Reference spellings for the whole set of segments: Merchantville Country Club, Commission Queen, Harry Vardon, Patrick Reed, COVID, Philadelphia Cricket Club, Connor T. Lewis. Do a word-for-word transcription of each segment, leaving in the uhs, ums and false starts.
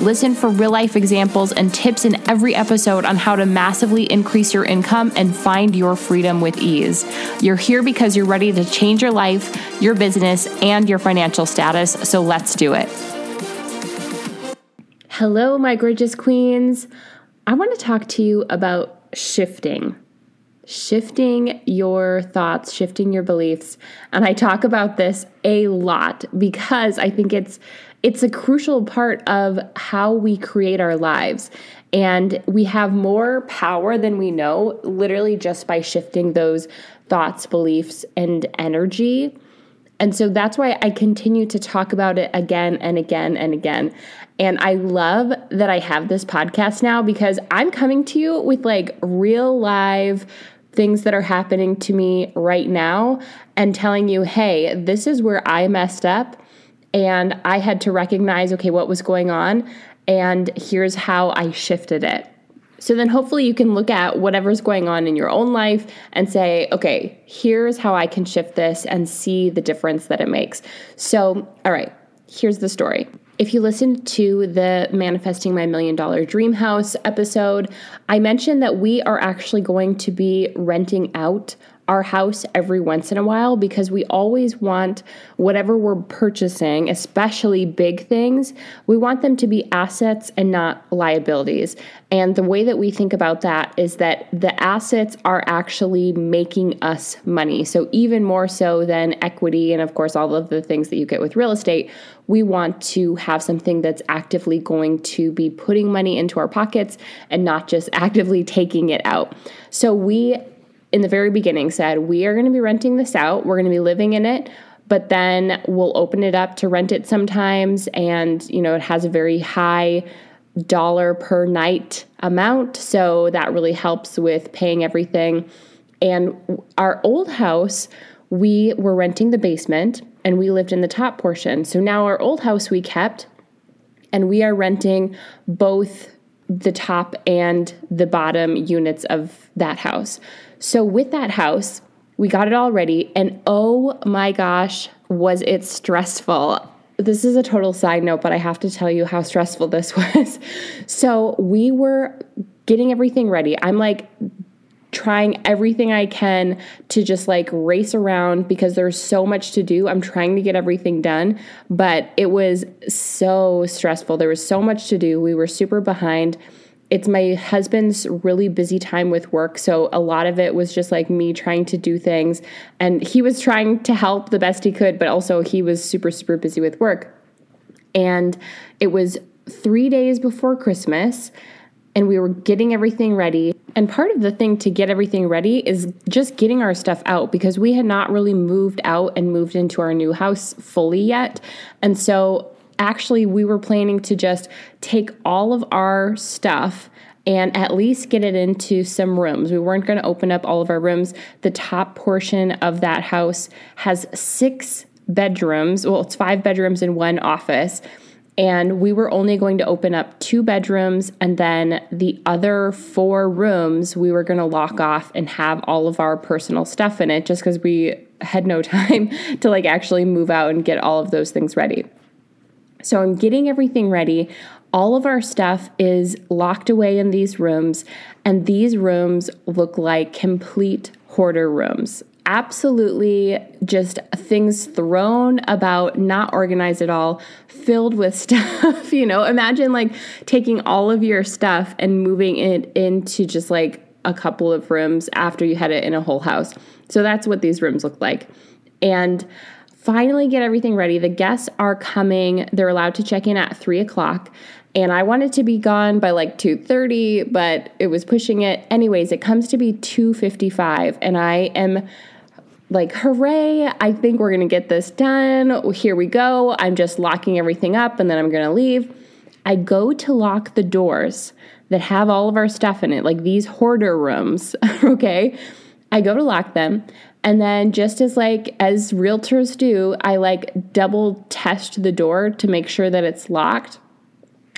Listen for real-life examples and tips in every episode on how to massively increase your income and find your freedom with ease. You're here because you're ready to change your life, your business, and your financial status, so let's do it. Hello, my gorgeous queens. I want to talk to you about shifting. Shifting your thoughts, shifting your beliefs. And I talk about this a lot because I think it's it's a crucial part of how we create our lives. And we have more power than we know, literally just by shifting those thoughts, beliefs, and energy. And so that's why I continue to talk about it again and again and again. And I love that I have this podcast now because I'm coming to you with like real live things that are happening to me right now and telling you, hey, this is where I messed up and I had to recognize, okay, what was going on and here's how I shifted it. So then hopefully you can look at whatever's going on in your own life and say, okay, here's how I can shift this and see the difference that it makes. So, all right, here's the story. If you listened to the Manifesting My Million Dollar Dream House episode, I mentioned that we are actually going to be renting out our house every once in a while because we always want whatever we're purchasing, especially big things, we want them to be assets and not liabilities. And the way that we think about that is that the assets are actually making us money. So even more so than equity and of course all of the things that you get with real estate, we want to have something that's actively going to be putting money into our pockets and not just actively taking it out. So we in the very beginning said, we are going to be renting this out. We're going to be living in it, but then we'll open it up to rent it sometimes. And, you know, it has a very high dollar per night amount. So that really helps with paying everything. And our old house, we were renting the basement and we lived in the top portion. So now our old house we kept and we are renting both the top and the bottom units of that house. So with that house, we got it all ready, and oh my gosh, was it stressful. This is a total side note, but I have to tell you how stressful this was. So we were getting everything ready. I'm like trying everything I can to just like race around because there's so much to do. I'm trying to get everything done, but it was so stressful. There was so much to do. We were super behind. It's my husband's really busy time with work, so a lot of it was just like me trying to do things, and he was trying to help the best he could, but also he was super, super busy with work. And it was three days before Christmas, and we were getting everything ready. And part of the thing to get everything ready is just getting our stuff out because we had not really moved out and moved into our new house fully yet. And so actually, we were planning to just take all of our stuff and at least get it into some rooms. We weren't going to open up all of our rooms. The top portion of that house has six bedrooms. Well, it's five bedrooms and one office. And we were only going to open up two bedrooms, and then the other four rooms we were going to lock off and have all of our personal stuff in it just because we had no time to like actually move out and get all of those things ready. So I'm getting everything ready. All of our stuff is locked away in these rooms, and these rooms look like complete hoarder rooms. Absolutely just things thrown about, not organized at all, filled with stuff, you know. Imagine like taking all of your stuff and moving it into just like a couple of rooms after you had it in a whole house. So that's what these rooms look like. And finally get everything ready. The guests are coming. They're allowed to check in at three o'clock. And I wanted to be gone by like two thirty, but it was pushing it. Anyways, it comes to be two fifty-five. And I am like, hooray, I think we're going to get this done. Here we go. I'm just locking everything up and then I'm going to leave. I go to lock the doors that have all of our stuff in it, like these hoarder rooms, okay? I go to lock them, and then just as like, as realtors do, I like double test the door to make sure that it's locked.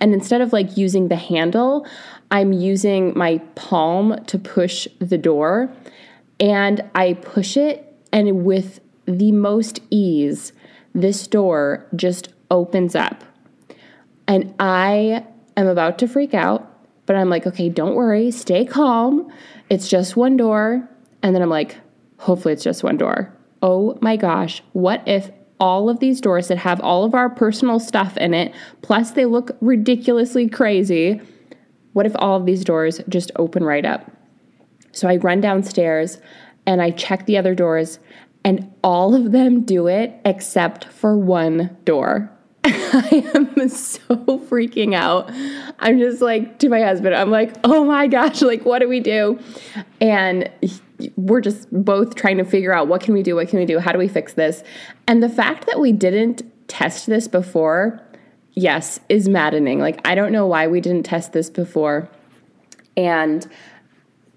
And instead of like using the handle, I'm using my palm to push the door, and I push it, and with the most ease, this door just opens up. And I am about to freak out, but I'm like, okay, don't worry, stay calm. It's just one door. And then I'm like, hopefully it's just one door. Oh my gosh, what if all of these doors that have all of our personal stuff in it, plus they look ridiculously crazy, what if all of these doors just open right up? So I run downstairs and I check the other doors, and all of them do it except for one door. I am so freaking out. I'm just like, to my husband, I'm like, oh my gosh, like, what do we do? And we're just both trying to figure out what can we do? What can we do? How do we fix this? And the fact that we didn't test this before, yes, is maddening. Like, I don't know why we didn't test this before. And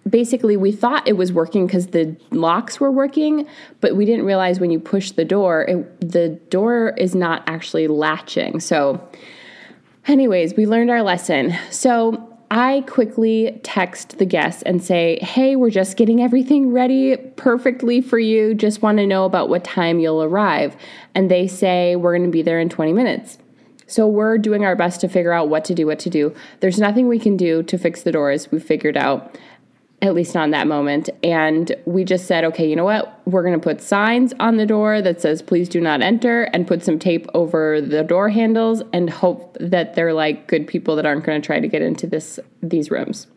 basically we thought it was working because the locks were working, but we didn't realize when you push the door, it, the door is not actually latching. So anyways, we learned our lesson. So I quickly text the guests and say, hey, we're just getting everything ready perfectly for you. Just want to know about what time you'll arrive. And they say, we're going to be there in twenty minutes. So we're doing our best to figure out what to do, what to do. There's nothing we can do to fix the doors. We figured out, at least on that moment. And we just said, okay, you know what? We're going to put signs on the door that says, please do not enter, and put some tape over the door handles and hope that they're like good people that aren't going to try to get into this, these rooms.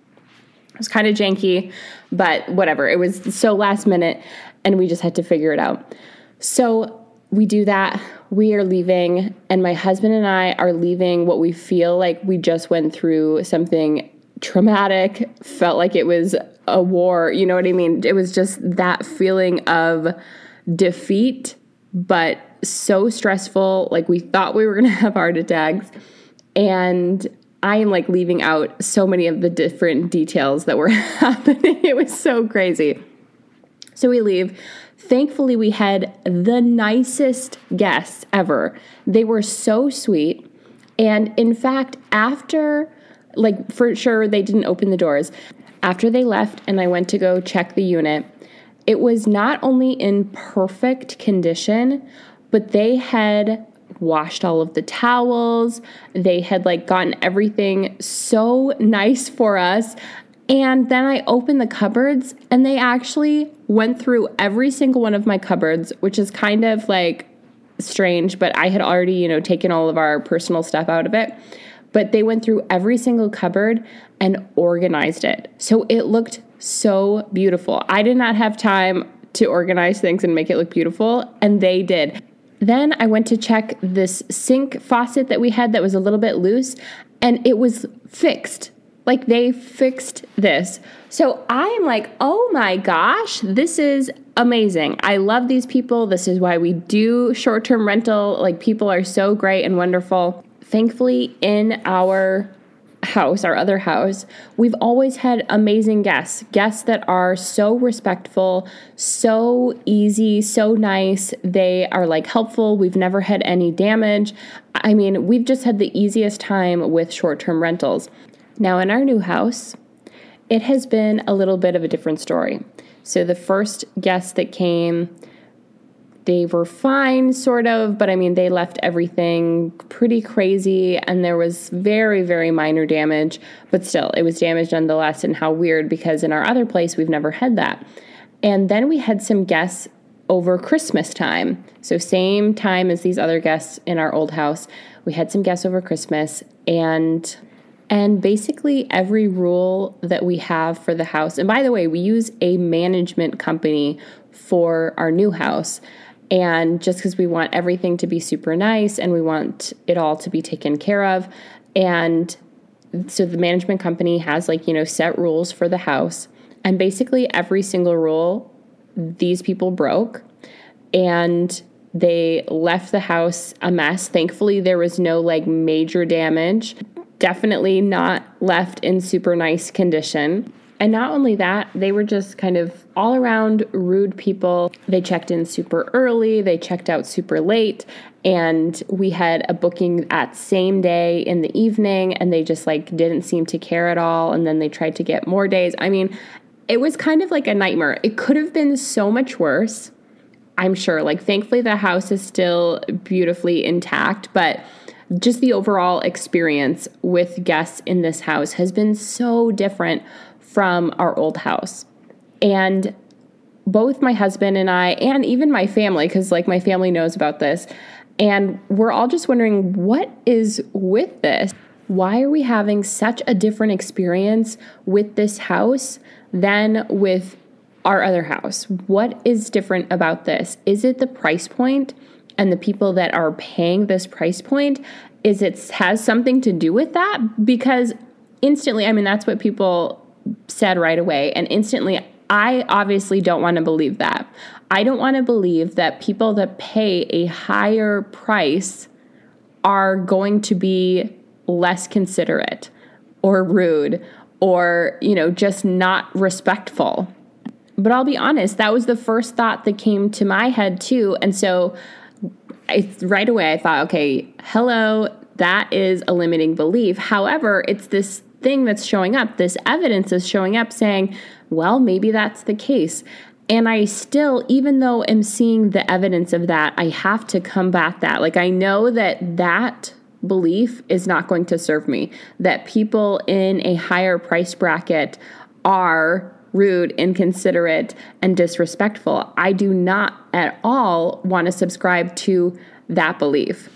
It was kind of janky, but whatever. It was so last minute and we just had to figure it out. So we do that. We are leaving, and my husband and I are leaving what we feel like we just went through something traumatic, felt like it was a war, you know what I mean? It was just that feeling of defeat, but so stressful. Like, we thought we were going to have heart attacks, and I am like leaving out so many of the different details that were happening. It was so crazy. So we leave. Thankfully, we had the nicest guests ever. They were so sweet. And in fact, after Like, for sure, they didn't open the doors. After they left and I went to go check the unit, it was not only in perfect condition, but they had washed all of the towels. They had, like, gotten everything so nice for us. And then I opened the cupboards, and they actually went through every single one of my cupboards, which is kind of, like, strange. But I had already, you know, taken all of our personal stuff out of it. But they went through every single cupboard and organized it. So it looked so beautiful. I did not have time to organize things and make it look beautiful, and they did. Then I went to check this sink faucet that we had that was a little bit loose, and it was fixed. Like, they fixed this. So I am like, oh my gosh, this is amazing. I love these people. This is why we do short-term rental. Like, people are so great and wonderful. Thankfully, in our house, our other house, we've always had amazing guests, guests that are so respectful, so easy, so nice. They are like helpful. We've never had any damage. I mean, we've just had the easiest time with short-term rentals. Now, in our new house, it has been a little bit of a different story. So the first guest that came, they were fine, sort of, but I mean, they left everything pretty crazy, and there was very, very minor damage, but still, it was damage nonetheless. And how weird, because in our other place, we've never had that. And then we had some guests over Christmas time. So same time as these other guests in our old house, we had some guests over Christmas, and and basically every rule that we have for the house, and by the way, we use a management company for our new house. And just because we want everything to be super nice and we want it all to be taken care of. And so the management company has, like, you know, set rules for the house. And basically every single rule, these people broke. And They left the house a mess. Thankfully, there was no like major damage. Definitely not left in super nice condition. And not only that, they were just kind of all around rude people. They checked in super early, they checked out super late, and we had a booking at same day in the evening, and they just like didn't seem to care at all. And then they tried to get more days. I mean, it was kind of like a nightmare. It could have been so much worse, I'm sure. Like, thankfully, the house is still beautifully intact, but just the overall experience with guests in this house has been so different from our old house. And both my husband and I, and even my family, because like my family knows about this, and we're all just wondering, what is with this? Why are we having such a different experience with this house than with our other house? What is different about this? Is it the price point and the people that are paying this price point? Is it has something to do with that? Because instantly, I mean, that's what people said right away. And instantly, I obviously don't want to believe that. I don't want to believe that people that pay a higher price are going to be less considerate or rude or, you know, just not respectful. But I'll be honest, that was the first thought that came to my head too. And so I, right away I thought, okay, hello, that is a limiting belief. However, it's this thing that's showing up, this evidence is showing up saying, well, maybe that's the case. And I still, even though I'm seeing the evidence of that, I have to combat that. Like, I know that that belief is not going to serve me, that people in a higher price bracket are rude, inconsiderate, and disrespectful. I do not at all want to subscribe to that belief.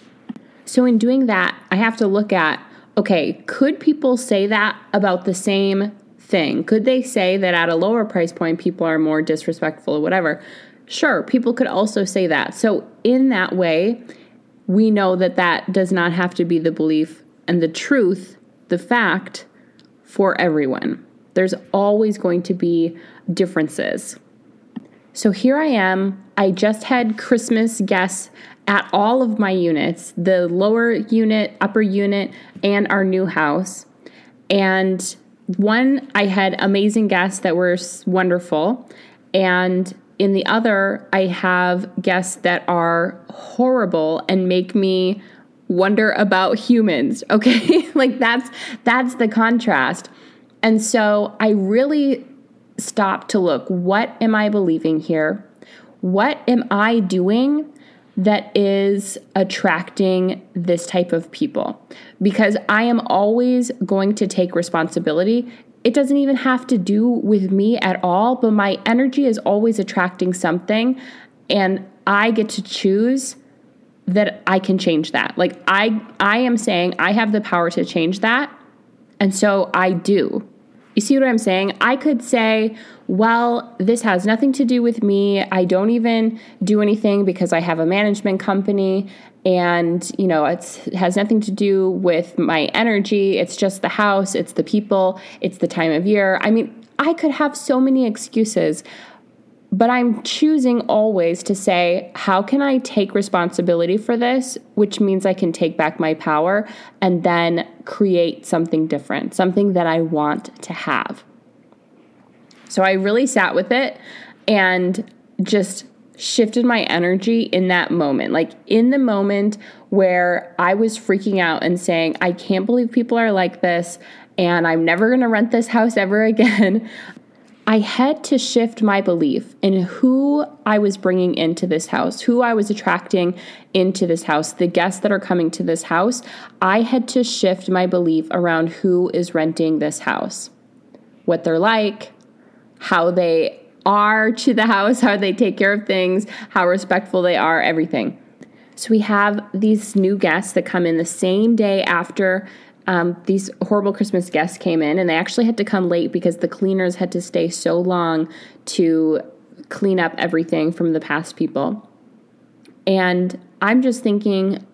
So in doing that, I have to look at, okay, could people say that about the same thing? Could they say that at a lower price point, people are more disrespectful or whatever? Sure, people could also say that. So in that way, we know that that does not have to be the belief and the truth, the fact for everyone. There's always going to be differences. So here I am. I just had Christmas guests at all of my units, the lower unit, upper unit, and our new house. And one, I had amazing guests that were wonderful. And in the other, I have guests that are horrible and make me wonder about humans, okay? Like that's that's the contrast. And so I really stopped to look, what am I believing here? What am I doing that is attracting this type of people? Because I am always going to take responsibility. It doesn't even have to do with me at all, but my energy is always attracting something, and I get to choose that I can change that. Like I, I am saying I have the power to change that, and so I do. You see what I'm saying? I could say, well, this has nothing to do with me. I don't even do anything because I have a management company and, you know, it's, it has nothing to do with my energy. It's just the house. It's the people. It's the time of year. I mean, I could have so many excuses, but I'm choosing always to say, how can I take responsibility for this? Which means I can take back my power and then create something different, something that I want to have. So I really sat with it and just shifted my energy in that moment, like in the moment where I was freaking out and saying, I can't believe people are like this, and I'm never going to rent this house ever again. I had to shift my belief in who I was bringing into this house, who I was attracting into this house, the guests that are coming to this house. I had to shift my belief around who is renting this house, what they're like, how they are to the house, how they take care of things, how respectful they are, everything. So we have these new guests that come in the same day after Um, these horrible Christmas guests came in, and they actually had to come late because the cleaners had to stay so long to clean up everything from the past people. And I'm just thinking,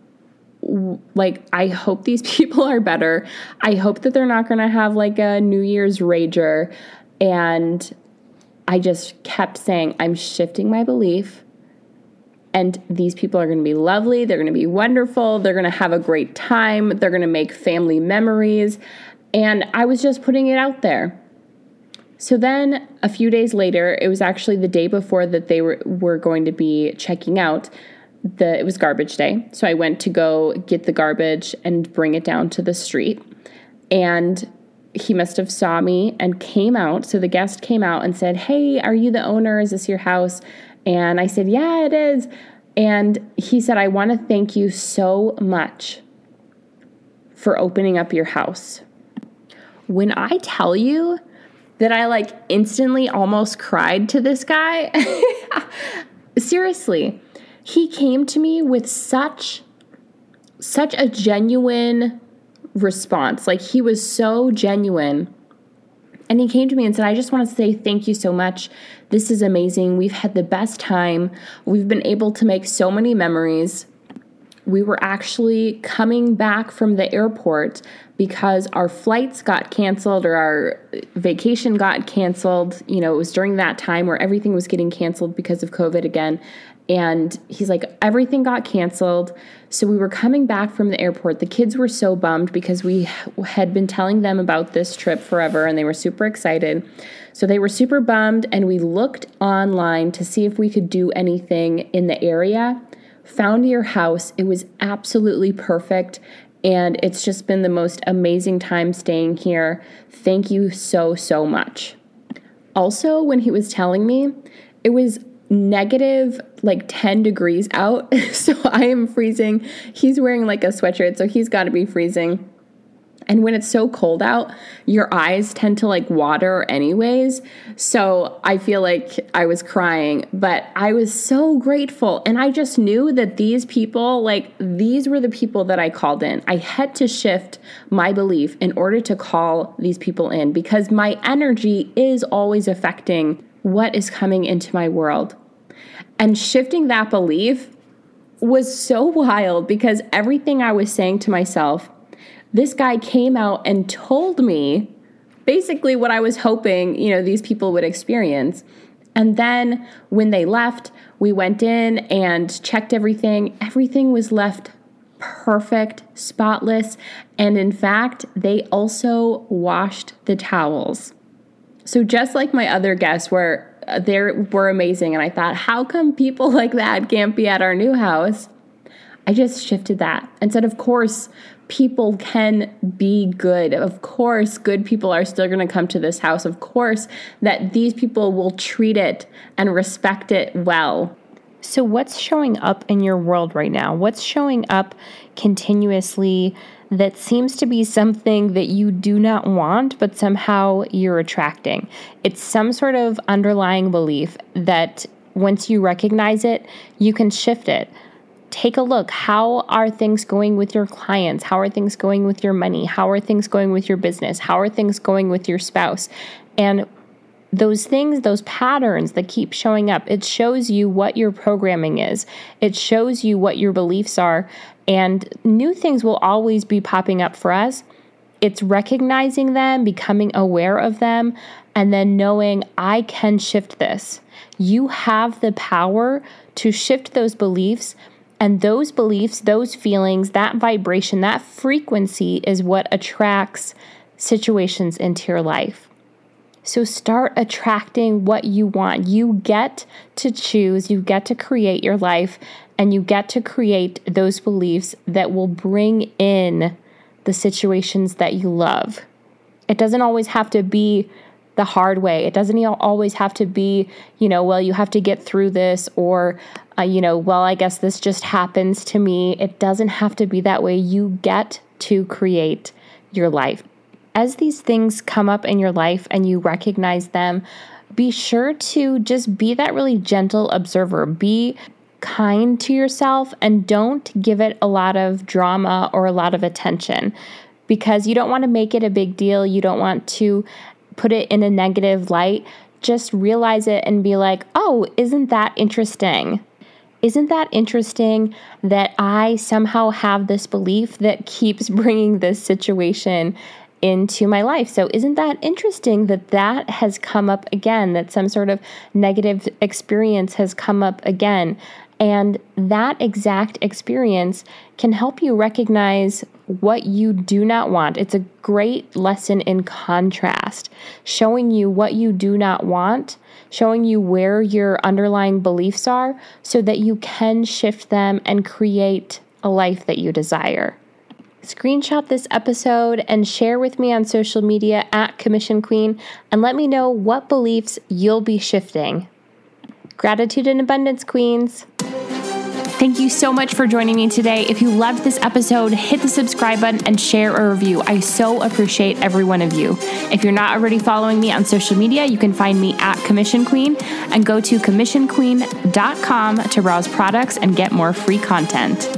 like, I hope these people are better. I hope that they're not going to have like a New Year's rager. And I just kept saying, I'm shifting my belief. And these people are going to be lovely. They're going to be wonderful. They're going to have a great time. They're going to make family memories. And I was just putting it out there. So then a few days later, it was actually the day before that they were, were going to be checking out. The, it was garbage day. So I went to go get the garbage and bring it down to the street. And he must have saw me and came out. So the guest came out and said, "Hey, are you the owner? Is this your house?" And I said, "Yeah, it is." And he said, "I want to thank you so much for opening up your house." When I tell you that I like instantly almost cried to this guy, seriously, he came to me with such, such a genuine response. Like, he was so genuine. And he came to me and said, "I just want to say thank you so much. This is amazing. We've had the best time. We've been able to make so many memories. We were actually coming back from the airport because our flights got canceled or our vacation got canceled. You know, it was during that time where everything was getting canceled because of COVID again." And he's like, "Everything got canceled. So we were coming back from the airport. The kids were so bummed because we had been telling them about this trip forever and they were super excited. So they were super bummed, and we looked online to see if we could do anything in the area. Found your house. It was absolutely perfect. And it's just been the most amazing time staying here. Thank you so, so much." Also, when he was telling me, it was negative like ten degrees out. So I am freezing. He's wearing like a sweatshirt, so he's got to be freezing. And when it's so cold out, your eyes tend to like water anyways. So I feel like I was crying, but I was so grateful. And I just knew that these people, like these were the people that I called in. I had to shift my belief in order to call these people in, because my energy is always affecting what is coming into my world. And shifting that belief was so wild, because everything I was saying to myself, this guy came out and told me basically what I was hoping, you know, these people would experience. And then when they left, we went in and checked everything. Everything was left perfect, spotless. And in fact, they also washed the towels. So just like my other guests were, they were amazing. And I thought, how come people like that can't be at our new house? I just shifted that and said, of course, people can be good. Of course, good people are still going to come to this house. Of course, that these people will treat it and respect it well. So what's showing up in your world right now? What's showing up continuously that seems to be something that you do not want, but somehow you're attracting? It's some sort of underlying belief that once you recognize it, you can shift it. Take a look. How are things going with your clients? How are things going with your money? How are things going with your business? How are things going with your spouse? And those things, those patterns that keep showing up, it shows you what your programming is. It shows you what your beliefs are. And new things will always be popping up for us. It's recognizing them, becoming aware of them, and then knowing I can shift this. You have the power to shift those beliefs. And those beliefs, those feelings, that vibration, that frequency is what attracts situations into your life. So start attracting what you want. You get to choose, you get to create your life, and you get to create those beliefs that will bring in the situations that you love. It doesn't always have to be the hard way. It doesn't always have to be, you know, well, you have to get through this, or, uh, you know, well, I guess this just happens to me. It doesn't have to be that way. You get to create your life. As these things come up in your life and you recognize them, be sure to just be that really gentle observer. Be kind to yourself and don't give it a lot of drama or a lot of attention, because you don't want to make it a big deal. You don't want to put it in a negative light. Just realize it and be like, oh, isn't that interesting? Isn't that interesting that I somehow have this belief that keeps bringing this situation into my life? So isn't that interesting that that has come up again, that some sort of negative experience has come up again? And that exact experience can help you recognize what you do not want. It's a great lesson in contrast, showing you what you do not want, showing you where your underlying beliefs are so that you can shift them and create a life that you desire. Screenshot this episode and share with me on social media at Commission Queen and let me know what beliefs you'll be shifting. Gratitude and abundance, Queens. Thank you so much for joining me today. If you loved this episode, hit the subscribe button and share a review. I so appreciate every one of you. If you're not already following me on social media, you can find me at Commission Queen and go to commission queen dot com to browse products and get more free content.